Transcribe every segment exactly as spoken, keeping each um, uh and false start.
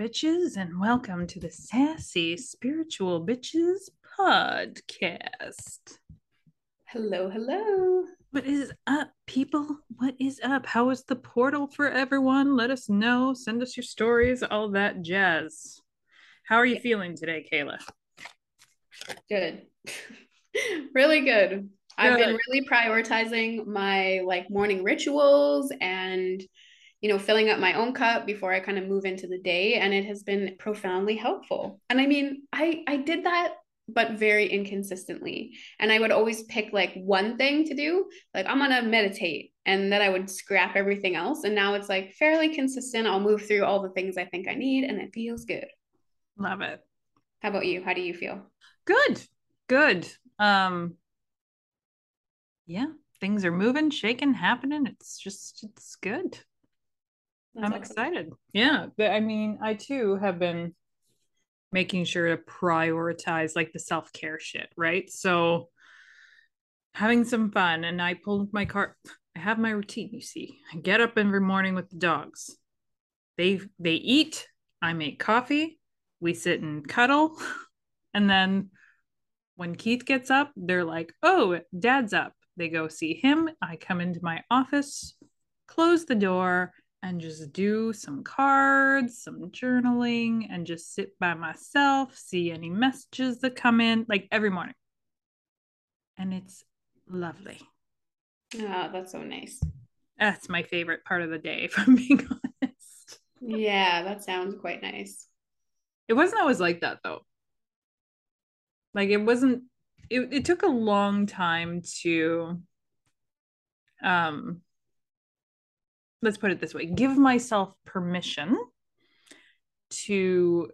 bitches, and welcome to the Sassy Spiritual Bitches podcast. Hello, hello. What is up, people? What is up? How is the portal for everyone? Let us know. Send us your stories, all that jazz. How are you feeling today, Kayla? Good. Really good. good. I've been really prioritizing my like morning rituals and you know, filling up my own cup before I kind of move into the day. And it has been profoundly helpful. And I mean, I, I did that, but very inconsistently. And I would always pick like one thing to do, like I'm going to meditate, and then I would scrap everything else. And now it's like fairly consistent. I'll move through all the things I think I need, and it feels good. Love it. How about you? How do you feel? Good. Good. Um, yeah, things are moving, shaking, happening. It's just, it's good. I'm excited. Yeah. I mean, I too have been making sure to prioritize like the self-care shit, right? So having some fun, and I pulled my car. I have my routine, you see. I get up every morning with the dogs. They they eat, I make coffee, we sit and cuddle, and then when Keith gets up, they're like, "Oh, Dad's up." They go see him. I come into my office, close the door, and just do some cards, some journaling, and just sit by myself, see any messages that come in, like every morning. And it's lovely. Oh, that's so nice. That's my favorite part of the day, if I'm being honest. Yeah, that sounds quite nice. It wasn't always like that, though. Like, it wasn't, it, it took a long time to, um, let's put it this way, give myself permission to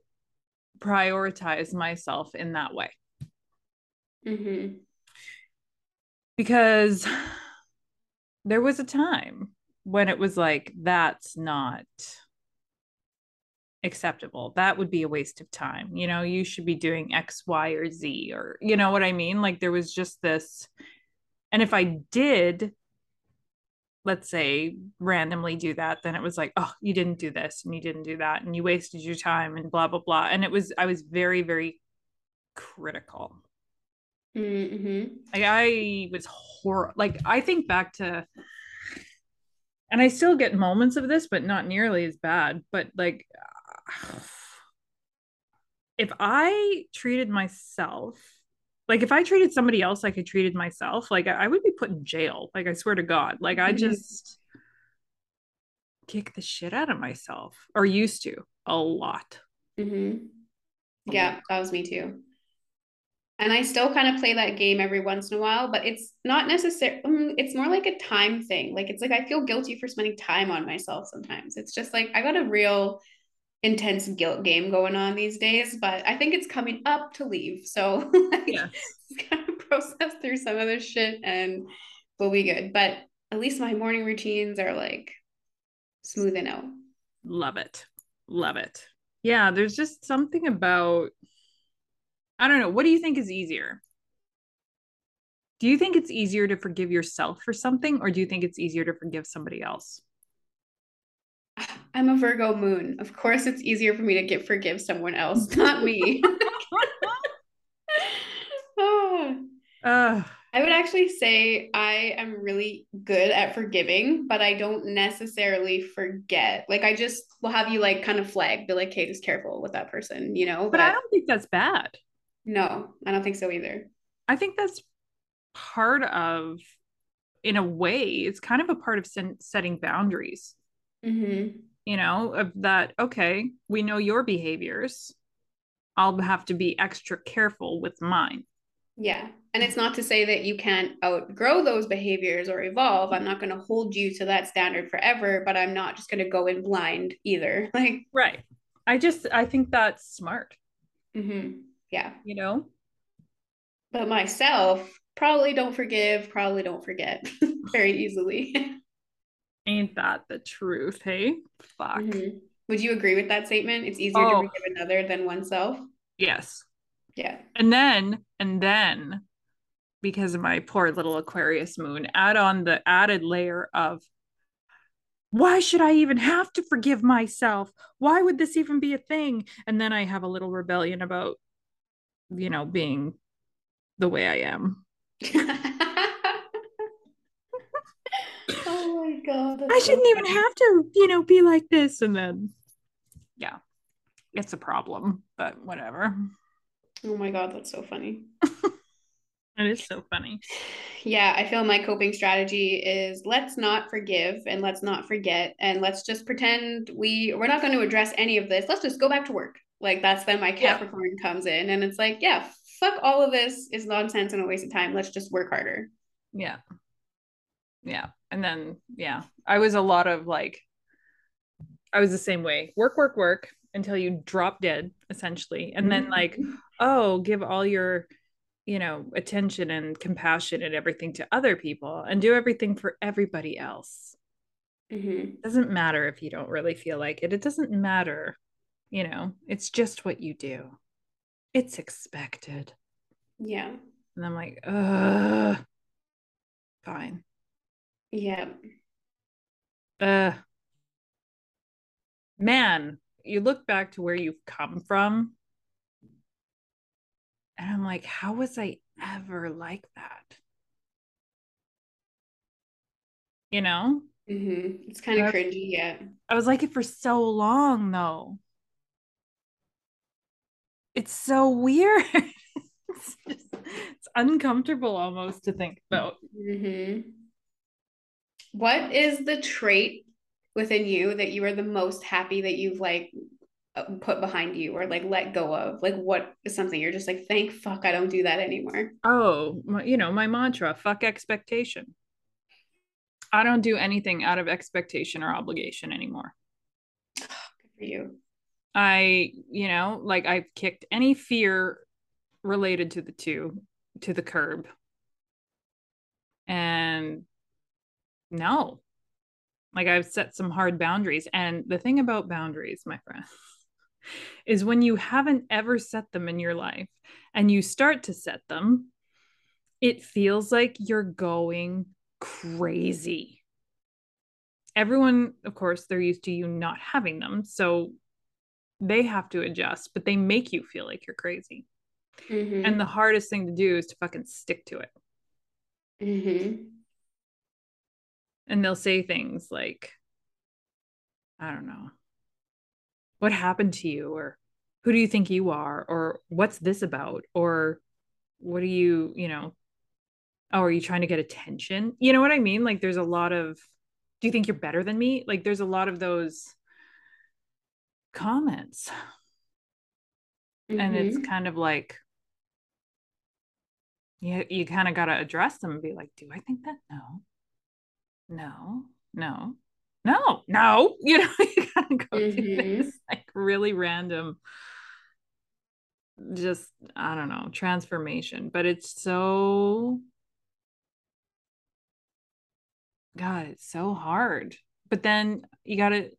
prioritize myself in that way. Mm-hmm. Because there was a time when it was like, that's not acceptable. That would be a waste of time. You know, you should be doing X, Y, or Z, or, you know what I mean? Like there was just this, and if I did, let's say, randomly do that, then it was like, oh, you didn't do this and you didn't do that and you wasted your time and blah, blah, blah. And it was, I was very, very critical. Mm-hmm. Like, I was horrible. Like I think back to, and I still get moments of this, but not nearly as bad. But like, if I treated myself Like if I treated somebody else like I treated myself, like I would be put in jail. Like I swear to God, like I just kick the shit out of myself, or used to a lot. Mm-hmm. Yeah, that was me too. And I still kind of play that game every once in a while, but it's not necessarily, it's more like a time thing. Like it's like, I feel guilty for spending time on myself sometimes. It's just like, I got a real intense guilt game going on these days, but I think it's coming up to leave. So like, yeah. Just kind of process through some of this shit and we'll be good. But at least my morning routines are like smoothing out. Love it. Love it. Yeah. There's just something about, I don't know. What do you think is easier? Do you think it's easier to forgive yourself for something, or do you think it's easier to forgive somebody else? I'm a Virgo moon. Of course, it's easier for me to get forgive someone else, not me. oh. uh. I would actually say I am really good at forgiving, but I don't necessarily forget. Like I just will have you like kind of flag, be like, "Hey, just careful with that person," you know? But, but I don't think that's bad. No, I don't think so either. I think that's part of, in a way, it's kind of a part of sen- setting boundaries. Mm-hmm. You know, of that, okay, we know your behaviors. I'll have to be extra careful with mine. Yeah. And it's not to say that you can't outgrow those behaviors or evolve. I'm not going to hold you to that standard forever, but I'm not just going to go in blind either. Like, right. I just, I think that's smart. Mm-hmm. Yeah. You know, but myself, probably don't forgive, probably don't forget very easily. Ain't that the truth, hey? Fuck. Mm-hmm. Would you agree with that statement? It's easier oh. to forgive another than oneself? Yes. Yeah. And then, and then, because of my poor little Aquarius moon, add on the added layer of why should I even have to forgive myself? Why would this even be a thing? And then I have a little rebellion about, you know, being the way I am. Oh my God. I shouldn't even have to, you know, be like this. And then, yeah, it's a problem, but whatever. Oh my God, that's so funny. That is so funny. Yeah, I feel my coping strategy is let's not forgive and let's not forget and let's just pretend we we're not going to address any of this. Let's just go back to work. Like that's when my Capricorn yeah. comes in and it's like, yeah, fuck all of this is nonsense and a waste of time. Let's just work harder. Yeah. Yeah. And then yeah, I was a lot of like I was the same way. Work, work, work until you drop dead essentially. And mm-hmm. then like, oh, give all your you know, attention and compassion and everything to other people and do everything for everybody else. Mm-hmm. It doesn't matter if you don't really feel like it. It doesn't matter. You know, it's just what you do. It's expected. Yeah. And I'm like, uh, fine. Yeah. Uh, man, you look back to where you've come from. And I'm like, how was I ever like that? You know? Mm-hmm. It's kind of cringy, yeah. I was like it for so long, though. It's so weird. It's, just, it's uncomfortable almost to think about. Mm-hmm. What is the trait within you that you are the most happy that you've like put behind you or like let go of? Like what is something you're just like, thank fuck I don't do that anymore? Oh, my, you know, my mantra, fuck expectation. I don't do anything out of expectation or obligation anymore. Good for you. I, you know, like I've kicked any fear related to the two to the curb. And no, like I've set some hard boundaries. And the thing about boundaries, my friend, is when you haven't ever set them in your life and you start to set them, it feels like you're going crazy. Everyone, of course, they're used to you not having them, so they have to adjust, but they make you feel like you're crazy. Mm-hmm. And the hardest thing to do is to fucking stick to it. Mm-hmm. And they'll say things like, I don't know, what happened to you? Or who do you think you are? Or what's this about? Or what are you, you know, oh, are you trying to get attention? You know what I mean? Like there's a lot of, do you think you're better than me? Like there's a lot of those comments. Mm-hmm. And it's kind of like, you, you kind of got to address them and be like, do I think that? No, no, no. No, no, you know, you gotta go mm-hmm. do this like really random, just, I don't know, transformation, but it's so, God, it's so hard. But then you gotta,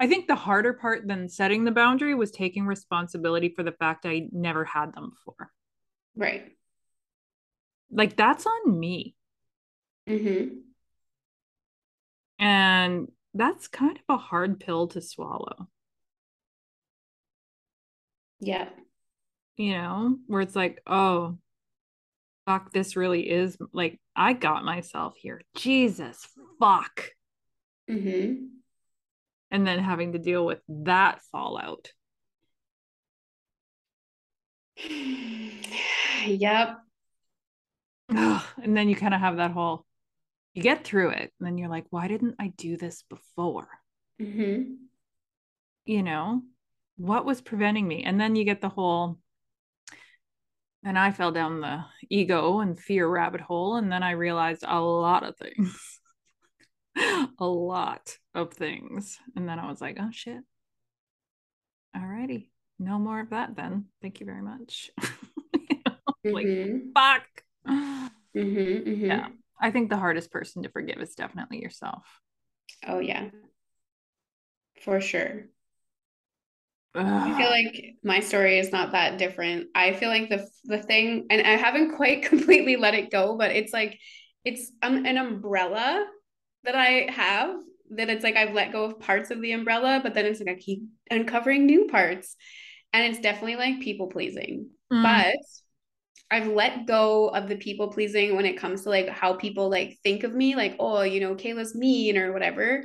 I think the harder part than setting the boundary was taking responsibility for the fact I never had them before. Right. Like that's on me. Mm-hmm. And that's kind of a hard pill to swallow. Yeah. You know, where it's like, oh, fuck, this really is like, I got myself here. Jesus, fuck. Mm-hmm. And then having to deal with that fallout. Yep. Oh, and then you kind of have that whole, you get through it and then you're like, why didn't I do this before? Mm-hmm. You know, what was preventing me? And then you get the whole, and I fell down the ego and fear rabbit hole. And then I realized a lot of things, a lot of things. And then I was like, oh shit. Alrighty. No more of that then. Thank you very much. You know, mm-hmm. Like, fuck. Mm-hmm, mm-hmm. Yeah. I think the hardest person to forgive is definitely yourself. Oh yeah, for sure. Ugh. I feel like my story is not that different. I feel like the the thing, and I haven't quite completely let it go, but it's like, it's um, an umbrella that I have that it's like I've let go of parts of the umbrella, but then it's like I keep uncovering new parts. And it's definitely like people pleasing. Mm. But I've let go of the people pleasing when it comes to like how people like think of me, like, oh, you know, Kayla's mean or whatever.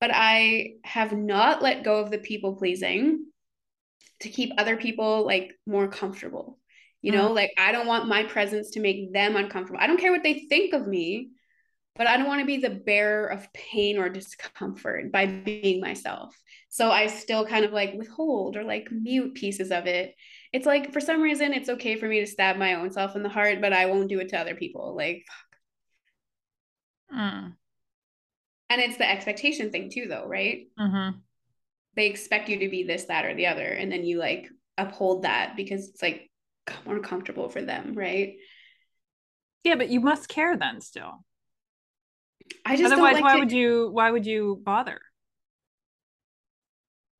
But I have not let go of the people pleasing to keep other people like more comfortable. You know, like I don't want my presence to make them uncomfortable. I don't care what they think of me, but I don't want to be the bearer of pain or discomfort by being myself. So I still kind of like withhold or like mute pieces of it. It's like, for some reason, it's okay for me to stab my own self in the heart, but I won't do it to other people. Like, fuck. Mm. And it's the expectation thing too, though, right? Mm-hmm. They expect you to be this, that, or the other. And then you like uphold that because it's like, more comfortable for them, right? Yeah, but you must care then still. I just otherwise don't like why to... would you why would you bother?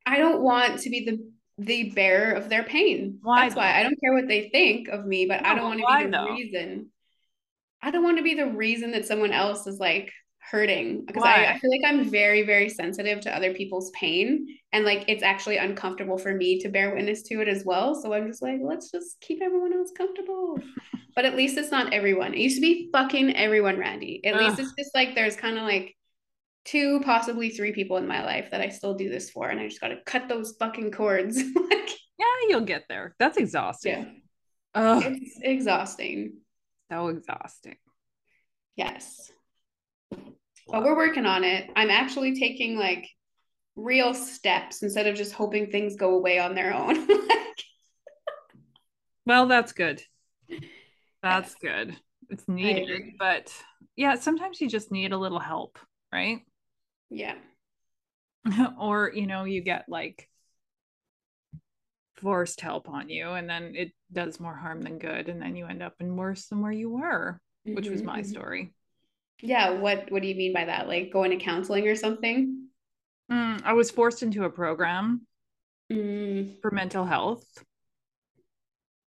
I don't want to be the the bearer of their pain. Why that's though? Why I don't care what they think of me, but no, I don't want to be the though? reason. I don't want to be the reason that someone else is like hurting, because I, I feel like I'm very, very sensitive to other people's pain, and like it's actually uncomfortable for me to bear witness to it as well. So I'm just like, let's just keep everyone else comfortable. But at least it's not everyone. It used to be fucking everyone, Randy. At Ugh. least it's just like there's kind of like two, possibly three people in my life that I still do this for, and I just gotta cut those fucking cords. Like, yeah, you'll get there. That's exhausting. Yeah. It's exhausting. So exhausting. Yes. But we're working on it. I'm actually taking like real steps instead of just hoping things go away on their own. Like... Well, that's good. That's good. It's needed. But yeah, sometimes you just need a little help, right? Yeah. Or, you know, you get like forced help on you, and then it does more harm than good. And then you end up in worse than where you were, mm-hmm. which was my story. Yeah. What, what do you mean by that? Like going to counseling or something? Mm, I was forced into a program mm. for mental health,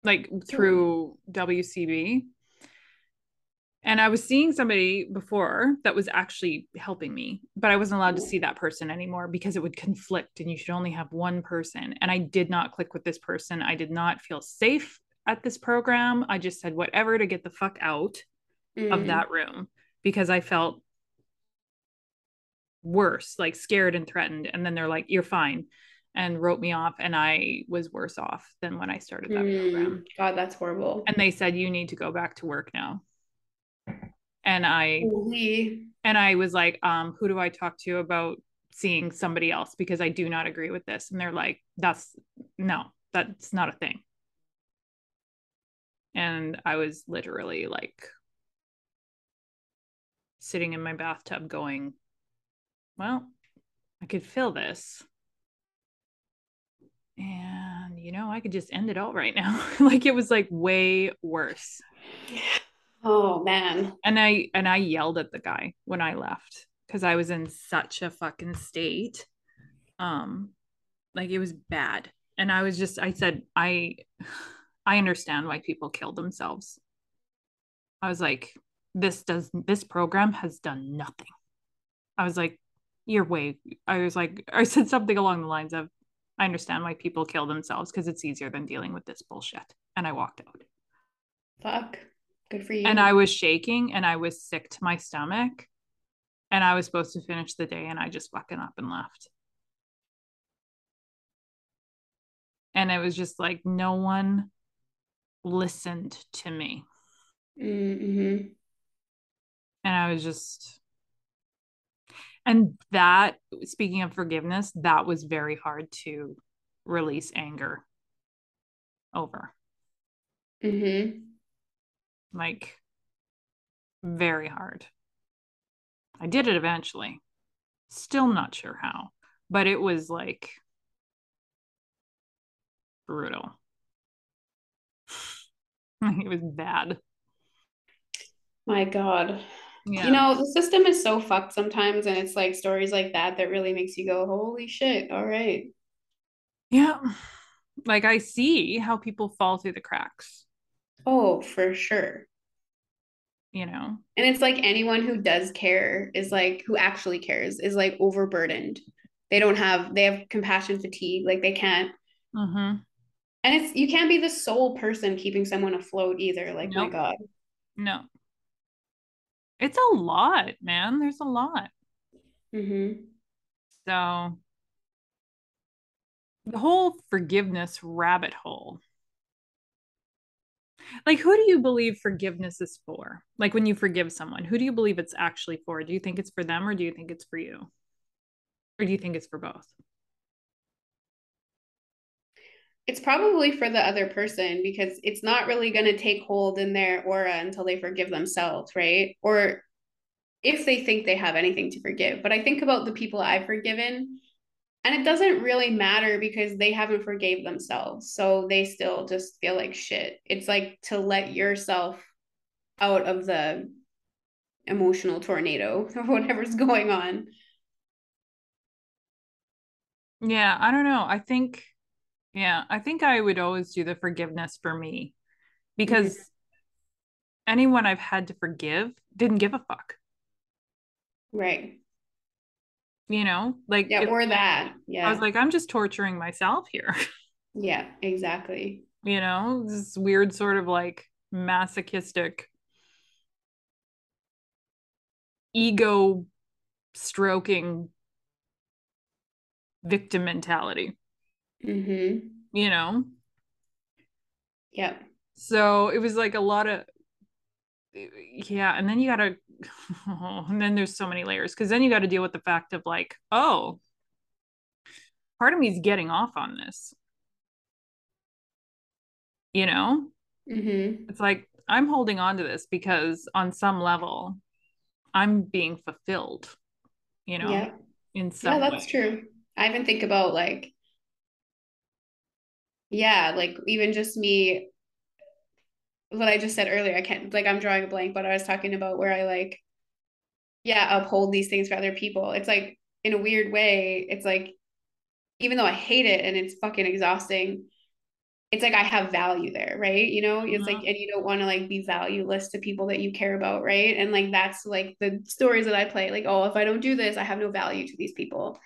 like through W C B. And I was seeing somebody before that was actually helping me, but I wasn't allowed to see that person anymore because it would conflict and you should only have one person. And I did not click with this person. I did not feel safe at this program. I just said whatever to get the fuck out mm. of that room. Because I felt worse, like scared and threatened. And then they're like, you're fine, and wrote me off. And I was worse off than when I started that mm, program. God, that's horrible. And they said, you need to go back to work now. And I, Holy. and I was like, um, who do I talk to about seeing somebody else? Because I do not agree with this. And they're like, that's no, that's not a thing. And I was literally like, sitting in my bathtub going, well, I could fill this. And, you know, I could just end it all right now. Like it was like way worse. Oh man. And I, and I yelled at the guy when I left, cause I was in such a fucking state. Um, like it was bad. And I was just, I said, I, I understand why people kill themselves. I was like, this does this program has done nothing. I was like, you're way I was like I said something along the lines of, I understand why people kill themselves because it's easier than dealing with this bullshit. And I walked out. Fuck. Good for you. And I was shaking and I was sick to my stomach, and I was supposed to finish the day, and I just fucking up and left. And it was just like no one listened to me. Mm-hmm. And I was just, and that, speaking of forgiveness, that was very hard to release anger over. Mm-hmm. Like, very hard. I did it eventually. Still not sure how, but it was like brutal. It was bad. My God. Yeah. You know, the system is so fucked sometimes, and it's like stories like that that really makes you go, holy shit, all right. Yeah. Like I see how people fall through the cracks. Oh, for sure. you know. And it's like anyone who does care is like, who actually cares is like overburdened. They don't have, they have compassion fatigue. Like they can't. Mm-hmm. And it's, you can't be the sole person keeping someone afloat either. Like, nope. My God. No. It's a lot, man. There's a lot. Mm-hmm. So the whole forgiveness rabbit hole. Like, who do you believe forgiveness is for? Like, when you forgive someone, who do you believe it's actually for? Do you think it's for them, or do you think it's for you? Or do you think it's for both? It's probably for the other person, because it's not really going to take hold in their aura until they forgive themselves, right? Or if they think they have anything to forgive. But I think about the people I've forgiven, and it doesn't really matter because they haven't forgave themselves. So they still just feel like shit. It's like to let yourself out of the emotional tornado or whatever's going on. Yeah, I don't know. I think, yeah, I think I would always do the forgiveness for me, because mm-hmm. anyone I've had to forgive didn't give a fuck. Right. You know, like, yeah, if, or that. Yeah. I was like, I'm just torturing myself here. Yeah, exactly. You know, this weird sort of like masochistic ego stroking victim mentality. Mm-hmm. You know? Yeah. So it was like a lot of, yeah. And then you gotta, oh, and then there's so many layers, because then you got to deal with the fact of like, oh, part of me is getting off on this, you know. Mm-hmm. It's like, I'm holding on to this because on some level I'm being fulfilled, you know. Yeah. In some yeah, that's way. True. I even think about like, yeah, like even just me, what I just said earlier, I can't, like, I'm drawing a blank, but I was talking about where I like, yeah, uphold these things for other people. It's like, in a weird way, it's like, even though I hate it and it's fucking exhausting, it's like, I have value there. Right. You know, it's mm-hmm. like, and you don't want to like be valueless to people that you care about. Right. And like, that's like the stories that I play, like, oh, if I don't do this, I have no value to these people.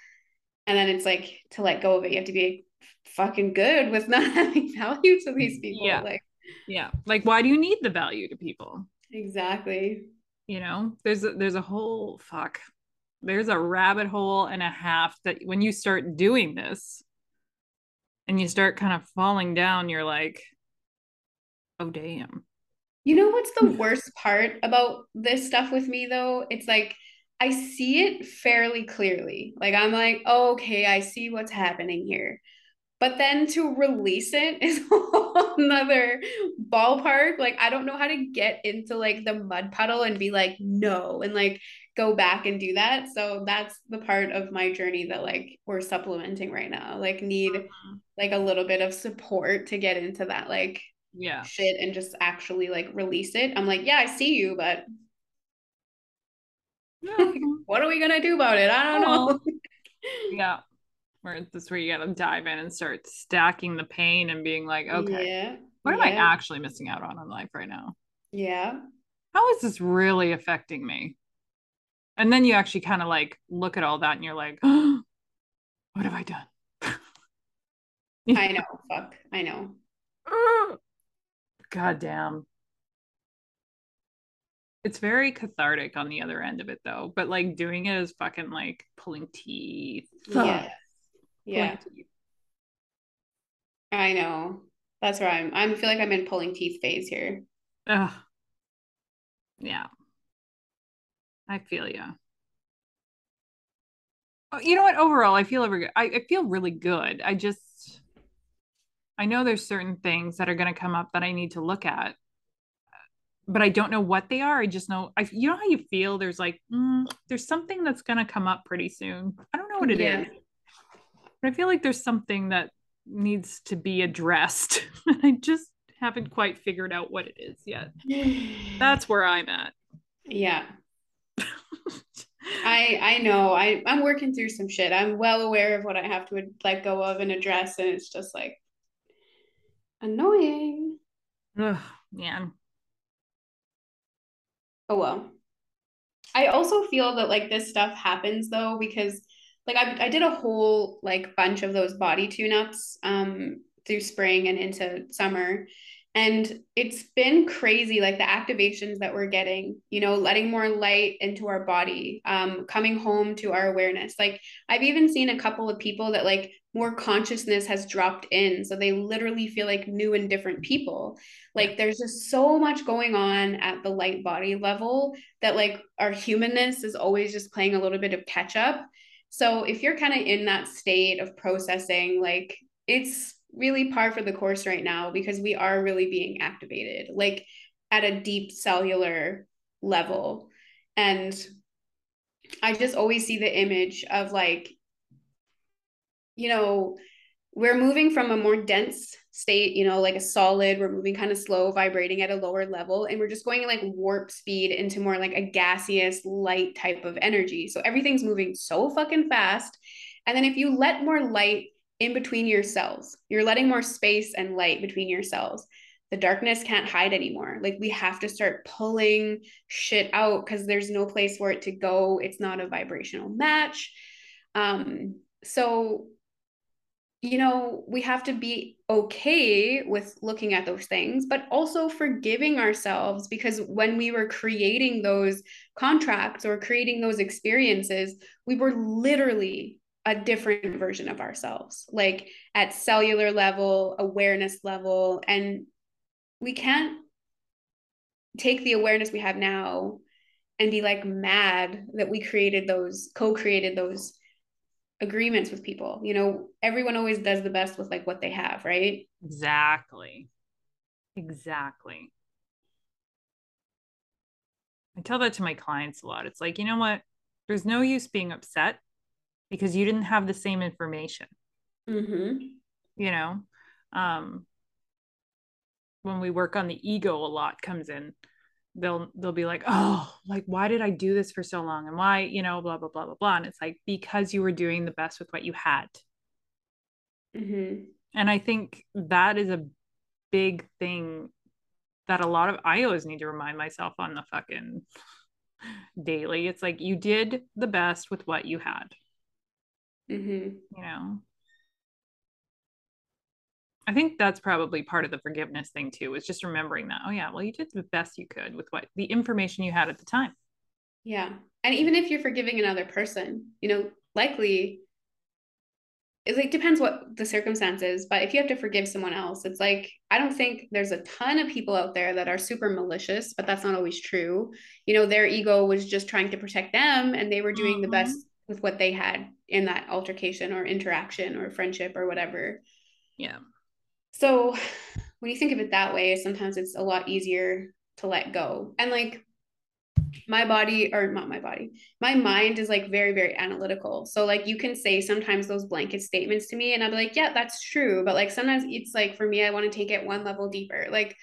And then it's like, to let go of it, you have to be fucking good with not having value to these people. Yeah. Like, yeah, like, why do you need the value to people? Exactly. You know, there's a, there's a whole fuck there's a rabbit hole and a half that when you start doing this and you start kind of falling down, you're like, oh damn. You know what's the worst part about this stuff with me though? It's like, I see it fairly clearly. Like, I'm like, oh, okay, I see what's happening here. But then to release it is another ballpark. Like, I don't know how to get into like the mud puddle and be like, no, and like go back and do that. So that's the part of my journey that like we're supplementing right now. Like, need mm-hmm. like a little bit of support to get into that like yeah shit and just actually like release it. I'm like, yeah, I see you, but yeah. What are we gonna do about it? I don't oh. know. Yeah. Where this is where you got to dive in and start stacking the pain and being like, okay, yeah, what am yeah. I actually missing out on in life right now? Yeah. How is this really affecting me? And then you actually kind of like look at all that and you're like, oh, what have I done? I know. Fuck. I know. God damn. It's very cathartic on the other end of it though. But like doing it is fucking like pulling teeth. Yeah. Yeah, I know. That's where I'm. I feel like I'm in pulling teeth phase here. Ugh. Yeah, I feel you. Oh, you know what? Overall, I feel over. I, I feel really good. I just, I know there's certain things that are going to come up that I need to look at, but I don't know what they are. I just know. I you know how you feel. There's like mm, there's something that's going to come up pretty soon. I don't know what it yeah. is. But I feel like there's something that needs to be addressed. I just haven't quite figured out what it is yet. That's where I'm at. Yeah. I I know. I, I'm working through some shit. I'm well aware of what I have to let go of and address. And it's just like annoying. Ugh, man. Oh, well. I also feel that like this stuff happens though, because like I, I did a whole like bunch of those body tune-ups um, through spring and into summer. And it's been crazy, like the activations that we're getting, you know, letting more light into our body, um, coming home to our awareness. Like I've even seen a couple of people that like more consciousness has dropped in. So they literally feel like new and different people. Like there's just so much going on at the light body level that like our humanness is always just playing a little bit of catch up. So if you're kind of in that state of processing, like it's really par for the course right now, because we are really being activated like at a deep cellular level. And I just always see the image of like, you know, we're moving from a more dense state, you know, like a solid, we're moving kind of slow, vibrating at a lower level, and we're just going like warp speed into more like a gaseous light type of energy. So everything's moving so fucking fast. And then if you let more light in between your cells, you're letting more space and light between your cells, the darkness can't hide anymore. Like we have to start pulling shit out because there's no place for it to go. It's not a vibrational match. Um, so, you know, we have to be okay with looking at those things, but also forgiving ourselves, because when we were creating those contracts or creating those experiences, we were literally a different version of ourselves, like at cellular level, awareness level. And we can't take the awareness we have now and be like mad that we created those, co-created those agreements with people. You know, everyone always does the best with like what they have, right? Exactly. Exactly. I tell that to my clients a lot. It's like, you know what? There's no use being upset, because you didn't have the same information. Mm-hmm. You know, um, when we work on the ego, a lot comes in, they'll, they'll be like, oh, like, why did I do this for so long? And why, you know, blah, blah, blah, blah, blah. And it's like, because you were doing the best with what you had. Mm-hmm. And I think that is a big thing that a lot of, I always need to remind myself on the fucking daily. It's like, you did the best with what you had. Mm-hmm. You know, I think that's probably part of the forgiveness thing too, is just remembering that, oh yeah, well, you did the best you could with what the information you had at the time. Yeah. And even if you're forgiving another person, you know, likely it like depends what the circumstance is, but if you have to forgive someone else, it's like, I don't think there's a ton of people out there that are super malicious, but that's not always true. You know, their ego was just trying to protect them, and they were doing mm-hmm. the best with what they had in that altercation or interaction or friendship or whatever. Yeah. So when you think of it that way, sometimes it's a lot easier to let go. And like my body, or not my body, my mind is like very, very analytical. So like you can say sometimes those blanket statements to me and I'll be like, yeah, that's true. But like sometimes it's like, for me, I want to take it one level deeper. Like,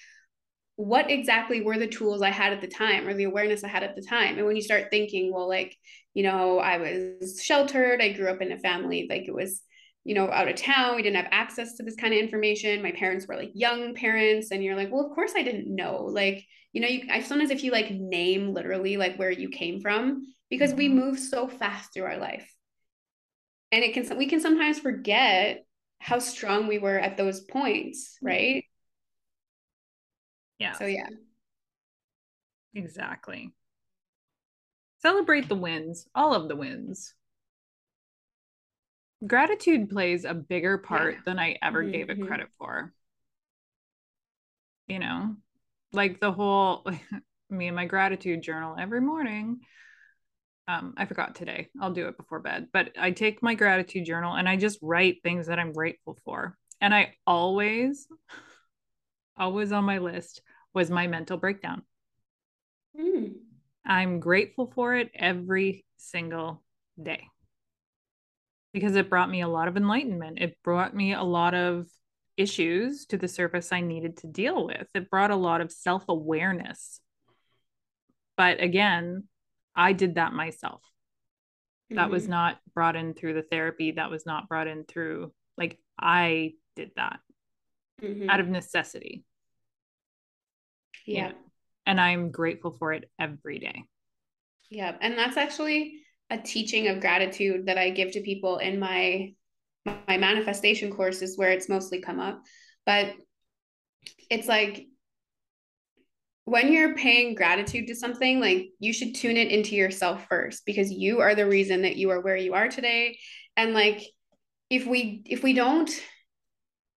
what exactly were the tools I had at the time, or the awareness I had at the time? And when you start thinking, well, like, you know, I was sheltered. I grew up in a family, like it was, you know, out of town. We didn't have access to this kind of information. My parents were like young parents. And you're like, well, of course I didn't know. Like, you know, you, I, sometimes if you like name literally like where you came from, because we move so fast through our life. And it can, we can sometimes forget how strong we were at those points. Right. Yeah. So yeah. Exactly. Celebrate the wins, all of the wins. Gratitude plays a bigger part yeah. than I ever mm-hmm. gave it credit for. You know, like the whole like, me and my gratitude journal every morning. Um, I forgot today. I'll do it before bed, but I take my gratitude journal and I just write things that I'm grateful for. And I always, always on my list was my mental breakdown. Mm. I'm grateful for it every single day, because it brought me a lot of enlightenment. It brought me a lot of issues to the surface I needed to deal with. It brought a lot of self-awareness. But again, I did that myself. Mm-hmm. That was not brought in through the therapy. That was not brought in through, like, I did that mm-hmm. out of necessity. Yeah. You know? and I'm grateful for it every day. Yeah. And that's actually a teaching of gratitude that I give to people in my, my manifestation courses, where it's mostly come up, but it's like, when you're paying gratitude to something, like, you should tune it into yourself first, because you are the reason that you are where you are today. And like, if we, if we don't,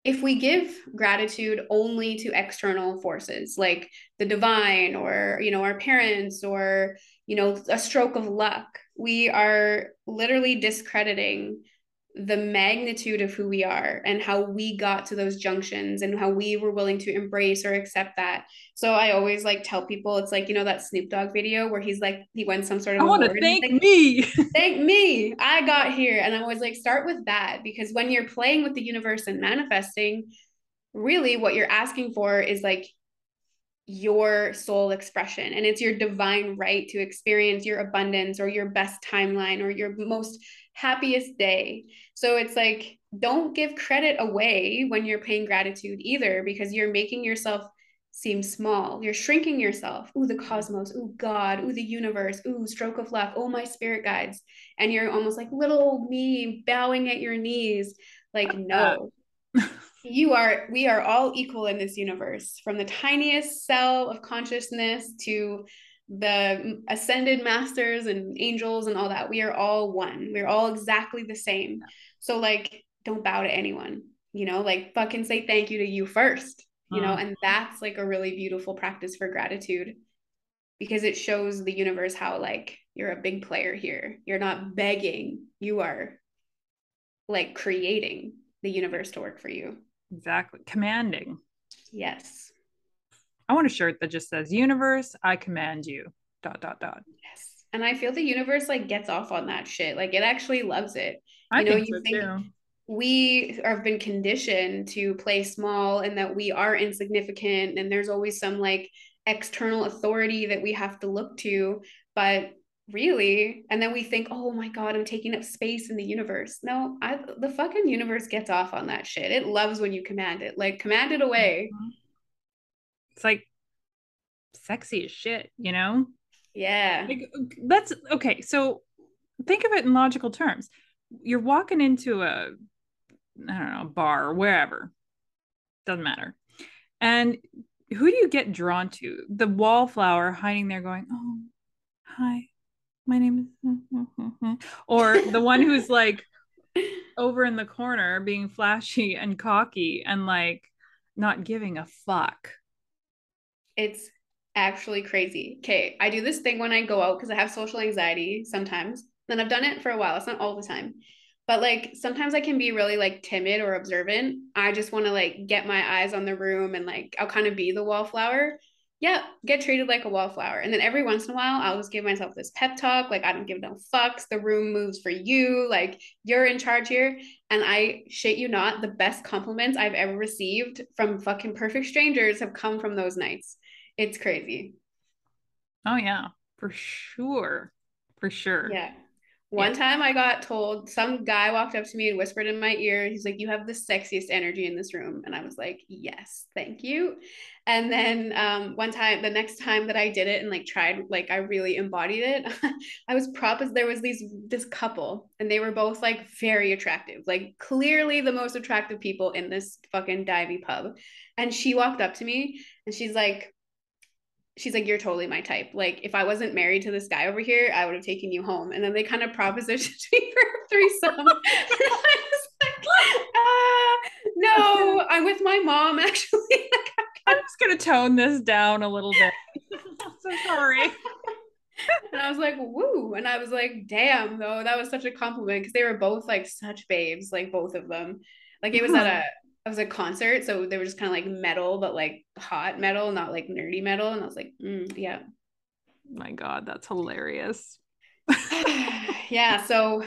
if we give gratitude only to external forces like the divine or, you know, our parents or, you know, a stroke of luck, we are literally discrediting the magnitude of who we are and how we got to those junctions and how we were willing to embrace or accept that. So I always like tell people, it's like, you know, that Snoop Dogg video where he's like, he won some sort of, I want to thank like, me, thank me, I got here. And I always like, start with that, because when you're playing with the universe and manifesting, really what you're asking for is like your soul expression. And it's your divine right to experience your abundance or your best timeline or your most happiest day. So it's like, don't give credit away when you're paying gratitude either, because you're making yourself seem small. You're shrinking yourself. Ooh, the cosmos. Ooh, God. Ooh, the universe. Ooh, stroke of luck. Oh, my spirit guides. And you're almost like little old me bowing at your knees. Like, no, you are, we are all equal in this universe, from the tiniest cell of consciousness to the ascended masters and angels and all that. We are all one. We're all exactly the same. So like, don't bow to anyone, you know, like fucking say thank you to you first, you uh-huh. know, and that's like a really beautiful practice for gratitude, because it shows the universe how like you're a big player here. You're not begging. You are like creating the universe to work for you. Exactly. Commanding. Yes. I want a shirt that just says, universe, I command you, dot, dot, dot. Yes. And I feel the universe like gets off on that shit. Like it actually loves it. I you know, think you so think too. We have been conditioned to play small and that we are insignificant. And there's always some like external authority that we have to look to, but really, and then we think, oh my God, I'm taking up space in the universe. No, I, the fucking universe gets off on that shit. It loves when you command it, like command it away. Mm-hmm. It's like sexy as shit, you know? Yeah. Like, that's okay. So think of it in logical terms. You're walking into a, I don't know, bar or wherever, doesn't matter. And who do you get drawn to? The wallflower hiding there going, oh, hi, my name is, or the one who's like over in the corner being flashy and cocky and like not giving a fuck. It's actually crazy. Okay. I do this thing when I go out because I have social anxiety sometimes. And I've done it for a while. It's not all the time. But like sometimes I can be really like timid or observant. I just want to like get my eyes on the room and like I'll kind of be the wallflower. Yeah, get treated like a wallflower. And then every once in a while, I'll just give myself this pep talk. Like, I don't give no fucks. The room moves for you. Like, you're in charge here. And I shit you not, the best compliments I've ever received from fucking perfect strangers have come from those nights. It's crazy. Oh yeah, for sure. For sure. Yeah. One yeah. time I got told, some guy walked up to me and whispered in my ear. He's like, you have the sexiest energy in this room. And I was like, yes, thank you. And then um, one time, the next time that I did it and like tried, like I really embodied it. I was prop as there was these, this couple and they were both like very attractive, like clearly the most attractive people in this fucking divey pub. And she walked up to me and she's like, she's like, you're totally my type. Like, if I wasn't married to this guy over here, I would have taken you home. And then they kind of propositioned me for a threesome. And I was like, uh, no, I'm with my mom, actually. Like, I'm just going to tone this down a little bit. I'm so sorry. And I was like, woo. And I was like, damn, though, that was such a compliment, because they were both like such babes, like both of them. Like, it was at a, it was a concert, so they were just kind of like metal, but like hot metal, not like nerdy metal. And I was like, mm, yeah. My God, that's hilarious. Yeah, so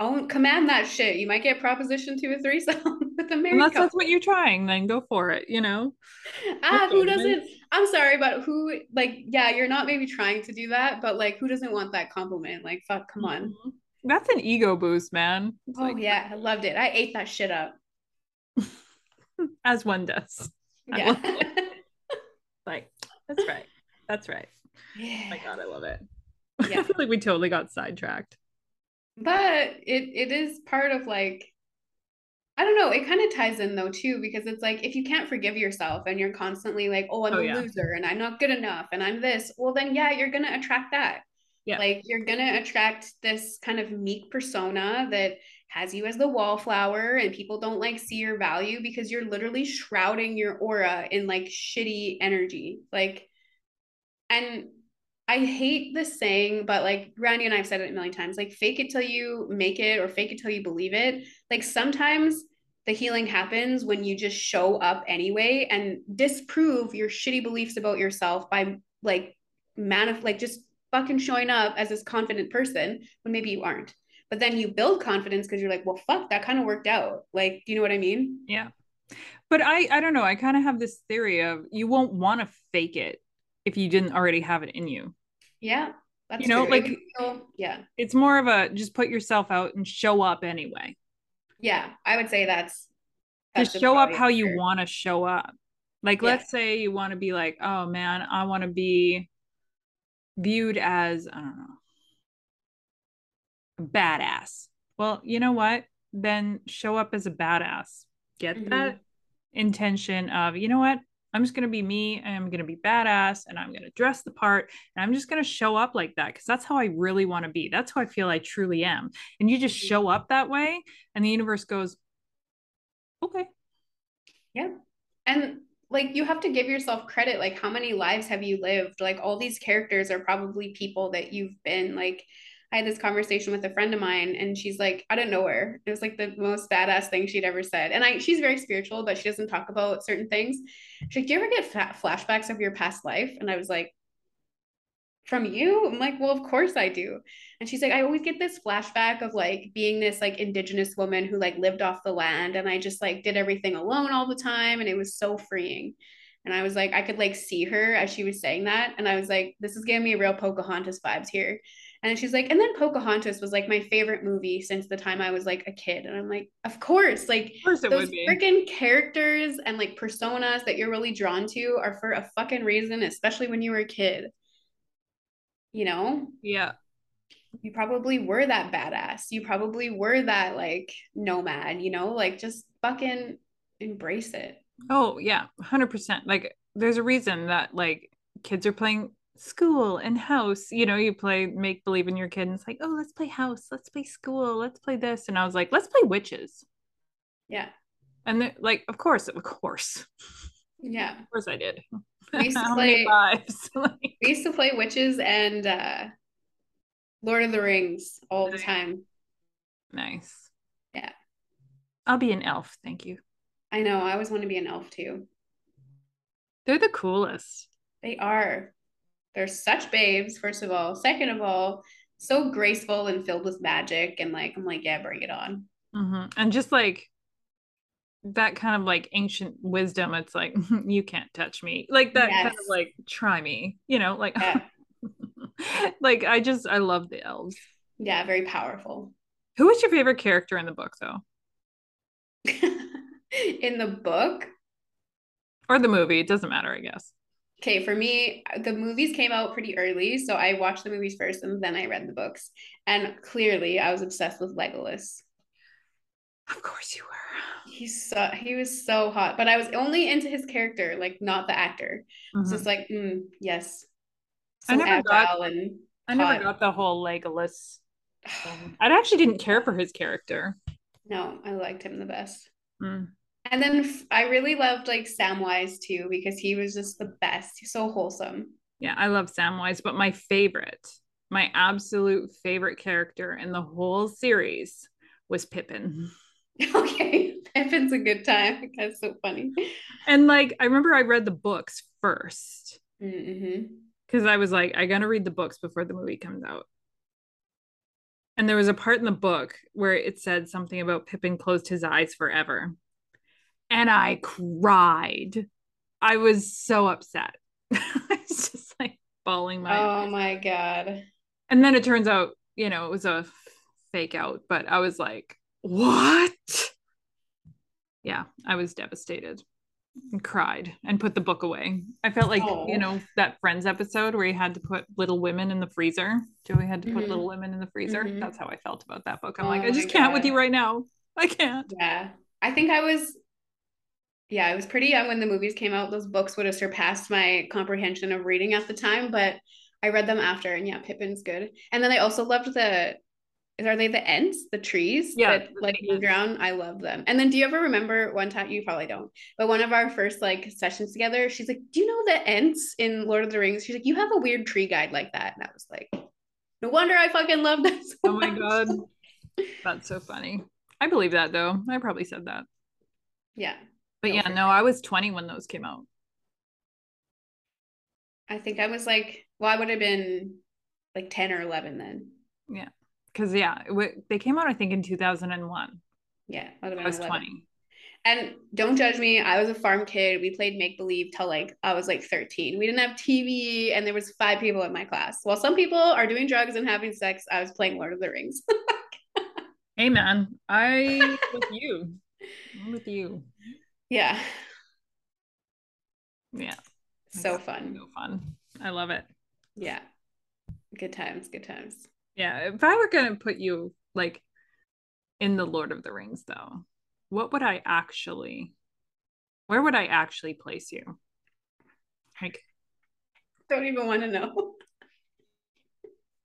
own, command that shit. You might get propositioned to a threesome with a married couple. That's what you're trying, then go for it, you know? Ah, who doesn't? I'm sorry, but who, like, yeah, you're not maybe trying to do that, but like, who doesn't want that compliment? Like, fuck, come on. That's an ego boost, man. It's oh, like, yeah, I loved it. I ate that shit up. As one does. Yeah. Like, That's right. That's right. Yeah. Oh my God, I love it. Yeah. I feel like we totally got sidetracked. But it it is part of, like, I don't know, it kind of ties in though too, because it's like, if you can't forgive yourself and you're constantly like, oh, I'm oh, a yeah. loser and I'm not good enough and I'm this, well then yeah, you're going to attract that. Yeah. Like you're going to attract this kind of meek persona that has you as the wallflower and people don't like see your value because you're literally shrouding your aura in like shitty energy. Like, and I hate this saying, but like Randy and I've said it a million times, like fake it till you make it or fake it till you believe it. Like sometimes the healing happens when you just show up anyway and disprove your shitty beliefs about yourself by like manif- like just fucking showing up as this confident person when maybe you aren't. But then you build confidence because you're like, well, fuck, that kind of worked out. Like, you know what I mean? Yeah. But I, I don't know. I kind of have this theory of you won't want to fake it if you didn't already have it in you. Yeah. That's you know, true. Like, so, yeah, it's more of a, just put yourself out and show up anyway. Yeah. I would say that's, that's to show up how true. You want to show up. Like, yeah. Let's say you want to be like, oh man, I want to be viewed as, I don't know, badass. Well, you know what? Then show up as a badass. Get mm-hmm. that intention of, you know what? I'm just going to be me and I'm going to be badass and I'm going to dress the part and I'm just going to show up like that because that's how I really want to be. That's how I feel I truly am. And you just show up that way and the universe goes, okay. Yeah. And like, you have to give yourself credit. Like, how many lives have you lived? Like, all these characters are probably people that you've been. Like, I had this conversation with a friend of mine and she's like, out of nowhere, it was like the most badass thing she'd ever said. And I, she's very spiritual, but she doesn't talk about certain things. She's like, do you ever get fa- flashbacks of your past life? And I was like, from you? I'm like, well, of course I do. And she's like, I always get this flashback of like being this like indigenous woman who like lived off the land. And I just like did everything alone all the time. And it was so freeing. And I was like, I could like see her as she was saying that. And I was like, this is giving me real Pocahontas vibes here. And she's like, and then Pocahontas was like my favorite movie since the time I was like a kid. And I'm like, of course, like of course those freaking characters and like personas that you're really drawn to are for a fucking reason, especially when you were a kid, you know? Yeah. You probably were that badass. You probably were that like nomad, you know, like just fucking embrace it. Oh yeah. one hundred percent. Like there's a reason that like kids are playing school and house, you know, you play make believe in your kid and it's like, oh, let's play house, let's play school, let's play this. And I was like, let's play witches. Yeah. And like, of course, of course. Yeah. Of course I did. We used to play like, we used to play witches and uh Lord of the Rings all the time. Nice. Yeah. I'll be an elf, thank you. I know, I always want to be an elf too. They're the coolest. They are. They're such babes, first of all. Second of all, so graceful and filled with magic. And like, I'm like, yeah, bring it on. Mm-hmm. And just like that kind of like ancient wisdom. It's like, you can't touch me. Like that yes. kind of like, try me, you know, like, yeah. like, I just, I love the elves. Yeah. Very powerful. Who was your favorite character in the book though? In the book? Or the movie. It doesn't matter, I guess. Okay, for me, the movies came out pretty early, so I watched the movies first and then I read the books. And clearly, I was obsessed with Legolas. Of course you were. He's so, he was so hot, but I was only into his character, like not the actor. Mm-hmm. So it's like, mm, yes. So I never got. And I never hot. got the whole Legolas thing. I actually didn't care for his character. No, I liked him the best. Mm. And then I really loved like Samwise too, because he was just the best. He's so wholesome. Yeah, I love Samwise, but my favorite, my absolute favorite character in the whole series was Pippin. Okay, Pippin's a good time. That's so funny. And like, I remember I read the books first because mm-hmm. I was like, I gotta read the books before the movie comes out. And there was a part in the book where it said something about Pippin closed his eyes forever. And I cried. I was so upset. I was just like bawling my eyes. Oh my God. And then it turns out, you know, it was a fake out, but I was like, what? Yeah, I was devastated. cried and put the book away. I felt like, oh. you know, that Friends episode where you had to put Little Women in the freezer. Joey had to put mm-hmm. Little Women in the freezer. Mm-hmm. That's how I felt about that book. I'm oh like, I just can't God. with you right now. I can't. Yeah. I think I was, yeah, I was pretty young when the movies came out. Those books would have surpassed my comprehension of reading at the time, but I read them after, and yeah, Pippin's good. And then I also loved the, are they the Ents, the trees yeah, that like you drown? I love them. And then do you ever remember one time, you probably don't, but one of our first like sessions together, she's like, do you know the Ents in Lord of the Rings? She's like, you have a weird tree guide like that. And I was like, no wonder I fucking love that so oh my much. God. That's so funny. I believe that though. I probably said that. Yeah. But yeah, no, I was twenty when those came out. I think I was like, well, I would have been like ten or eleven then. Yeah. Because, yeah, w- they came out, I think, in two thousand one. Yeah. I was twenty. And don't judge me. I was a farm kid. We played make-believe till, like, I was, like, thirteen. We didn't have T V, and there was five people in my class. While some people are doing drugs and having sex, I was playing Lord of the Rings. Hey, man. I with you. I'm with you. Yeah. Yeah. So fun. So fun. I love it. Yeah. Good times. Good times. Yeah, if I were going to put you, like, in the Lord of the Rings, though, what would I actually, where would I actually place you? Like, don't even want to know.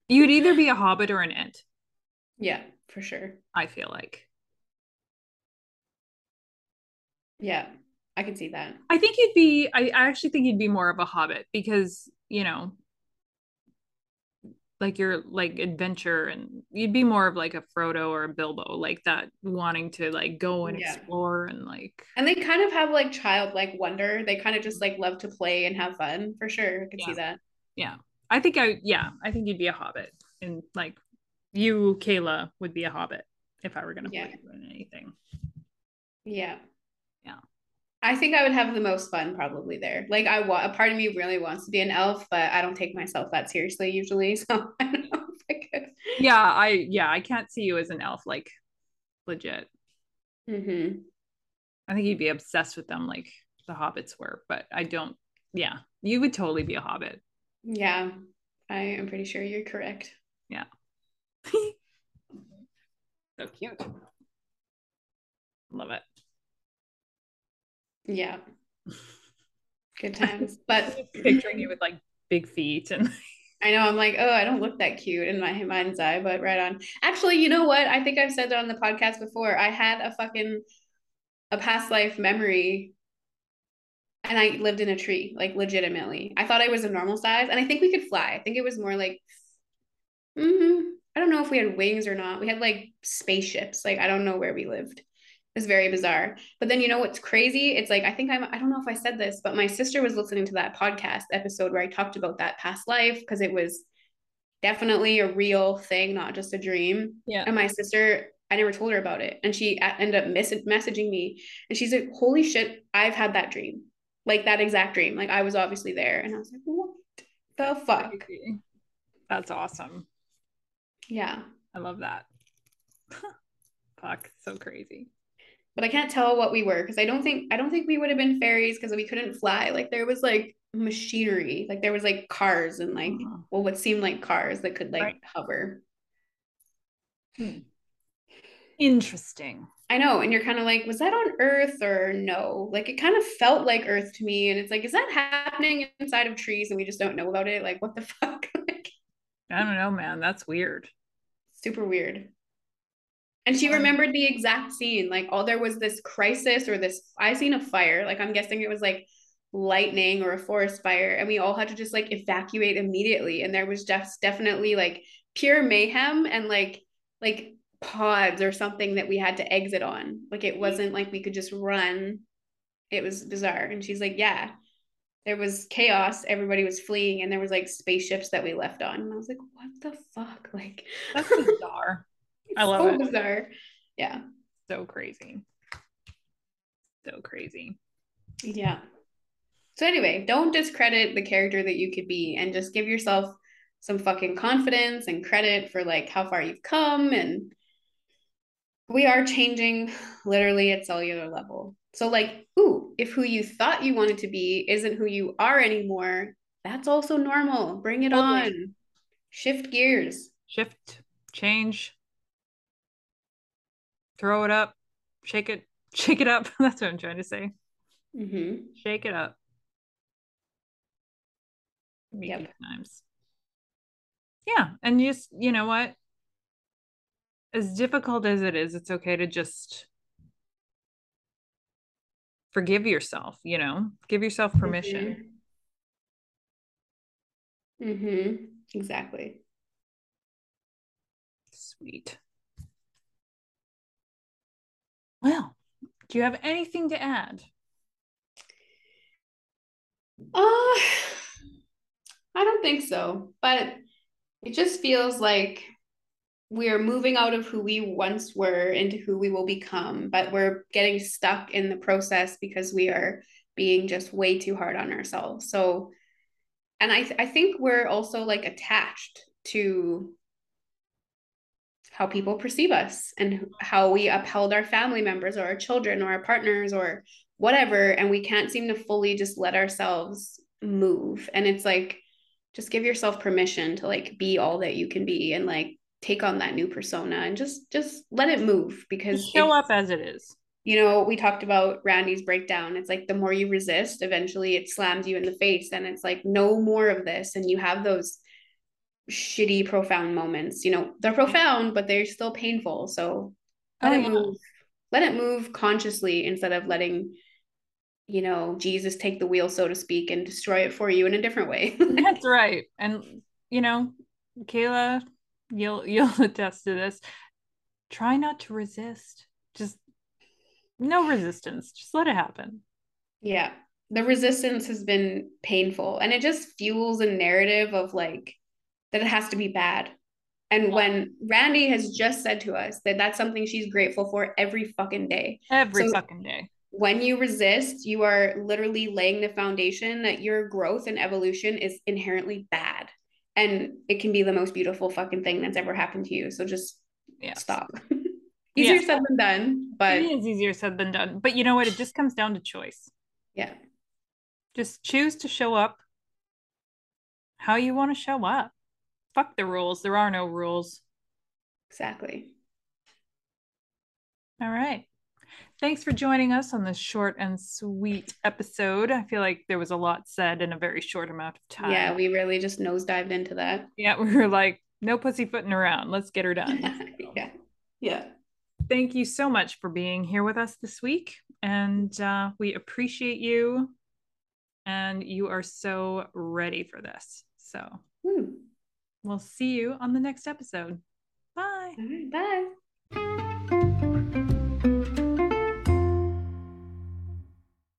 You'd either be a hobbit or an Ent. Yeah, for sure. I feel like. Yeah, I can see that. I think you'd be, I, I actually think you'd be more of a hobbit because, you know, like your like adventure, and you'd be more of like a Frodo or a Bilbo, like that wanting to like go and yeah. explore and like, and they kind of have like childlike wonder. They kind of just like love to play and have fun for sure. I could yeah. see that. Yeah. I think I, yeah, I think you'd be a hobbit, and like you, Kayla, would be a hobbit if I were going to yeah. play in anything. Yeah. Yeah. I think I would have the most fun probably there. Like I want, a part of me really wants to be an elf, but I don't take myself that seriously usually. So I don't know if I could. Yeah. I, yeah, I can't see you as an elf, like legit. Mm-hmm. I think you'd be obsessed with them like the hobbits were, but I don't, yeah, you would totally be a hobbit. Yeah. I am pretty sure you're correct. Yeah. So cute. Love it. Yeah, good times. But picturing you with like big feet, and I know I'm like, oh, I don't look that cute in my mind's eye, but right on. Actually, you know what? I think I've said that on the podcast before. I had a fucking a past life memory, and I lived in a tree, like legitimately. I thought I was a normal size, and I think we could fly. I think it was more like, mm-hmm. I don't know if we had wings or not. We had like spaceships. Like I don't know where we lived. It's very bizarre. But then you know what's crazy? It's like, I think I'm, I don't know if I said this, but my sister was listening to that podcast episode where I talked about that past life, because it was definitely a real thing, not just a dream. Yeah. And my sister, I never told her about it. And she ended up miss- messaging me. And she's like, holy shit, I've had that dream. Like that exact dream. Like I was obviously there. And I was like, what the fuck? That's awesome. Yeah. I love that. Fuck, so crazy. But I can't tell what we were, because I don't think I don't think we would have been fairies, because we couldn't fly. Like there was like machinery, like there was like cars and like uh-huh. well, what seemed like cars that could like right. hover. Hmm. Interesting. I know, and you're kind of like, was that on Earth or no? Like it kind of felt like Earth to me, and it's like, is that happening inside of trees and we just don't know about it? Like what the fuck? Like, I don't know, man. That's weird. Super weird. And she remembered the exact scene, like, oh, there was this crisis or this, I seen a fire, like, I'm guessing it was like lightning or a forest fire. And we all had to just like evacuate immediately. And there was just definitely like pure mayhem and like, like pods or something that we had to exit on. Like, it wasn't like we could just run. It was bizarre. And she's like, yeah, there was chaos. Everybody was fleeing. And there was like spaceships that we left on. And I was like, what the fuck? Like, that's bizarre. I love so it. Bizarre. Yeah. So crazy. So crazy. Yeah. So anyway, don't discredit the character that you could be, and just give yourself some fucking confidence and credit for like how far you've come. And we are changing literally at cellular level. So like, ooh, if who you thought you wanted to be isn't who you are anymore, that's also normal. Bring it totally. on. Shift gears. Shift, change, throw it up, shake it, shake it up. That's what I'm trying to say. Mm-hmm. Shake it up. Yep. Times. Yeah. And you just, you know what? As difficult as it is, it's okay to just forgive yourself, you know, give yourself permission. Mm-hmm. Mm-hmm. Exactly. Sweet. Well, do you have anything to add? Oh, uh, I don't think so, but it just feels like we are moving out of who we once were into who we will become, but we're getting stuck in the process because we are being just way too hard on ourselves. So, and I, th- I think we're also like attached to how people perceive us and how we upheld our family members or our children or our partners or whatever. And we can't seem to fully just let ourselves move. And it's like, just give yourself permission to like be all that you can be and like take on that new persona and just just let it move, because just show up as it is. You know, we talked about Randy's breakdown. It's like the more you resist, eventually it slams you in the face and it's like, no more of this. And you have those shitty profound moments. You know, they're profound, but they're still painful. So let oh, it yeah. move. Let it move consciously instead of letting, you know, Jesus take the wheel, so to speak, and destroy it for you in a different way. That's right. And you know, Kayla, You'll you'll attest to this. Try not to resist. Just no resistance. Just let it happen. Yeah. The resistance has been painful, and it just fuels a narrative of like that it has to be bad. And yeah. when Randy has just said to us that that's something she's grateful for every fucking day. Every so fucking day. When you resist, you are literally laying the foundation that your growth and evolution is inherently bad. And it can be the most beautiful fucking thing that's ever happened to you. So just yes. stop. easier yes. said than done, but it is easier said than done. But you know what? It just comes down to choice. Yeah. Just choose to show up how you want to show up. Fuck the rules. There are no rules. Exactly. All right. Thanks for joining us on this short and sweet episode. I feel like there was a lot said in a very short amount of time. Yeah, we really just nosedived into that. Yeah, we were like, no pussyfooting around. Let's get her done. yeah. Yeah. Thank you so much for being here with us this week. And uh, we appreciate you. And you are so ready for this. So mm. we'll see you on the next episode. Bye. All right, bye.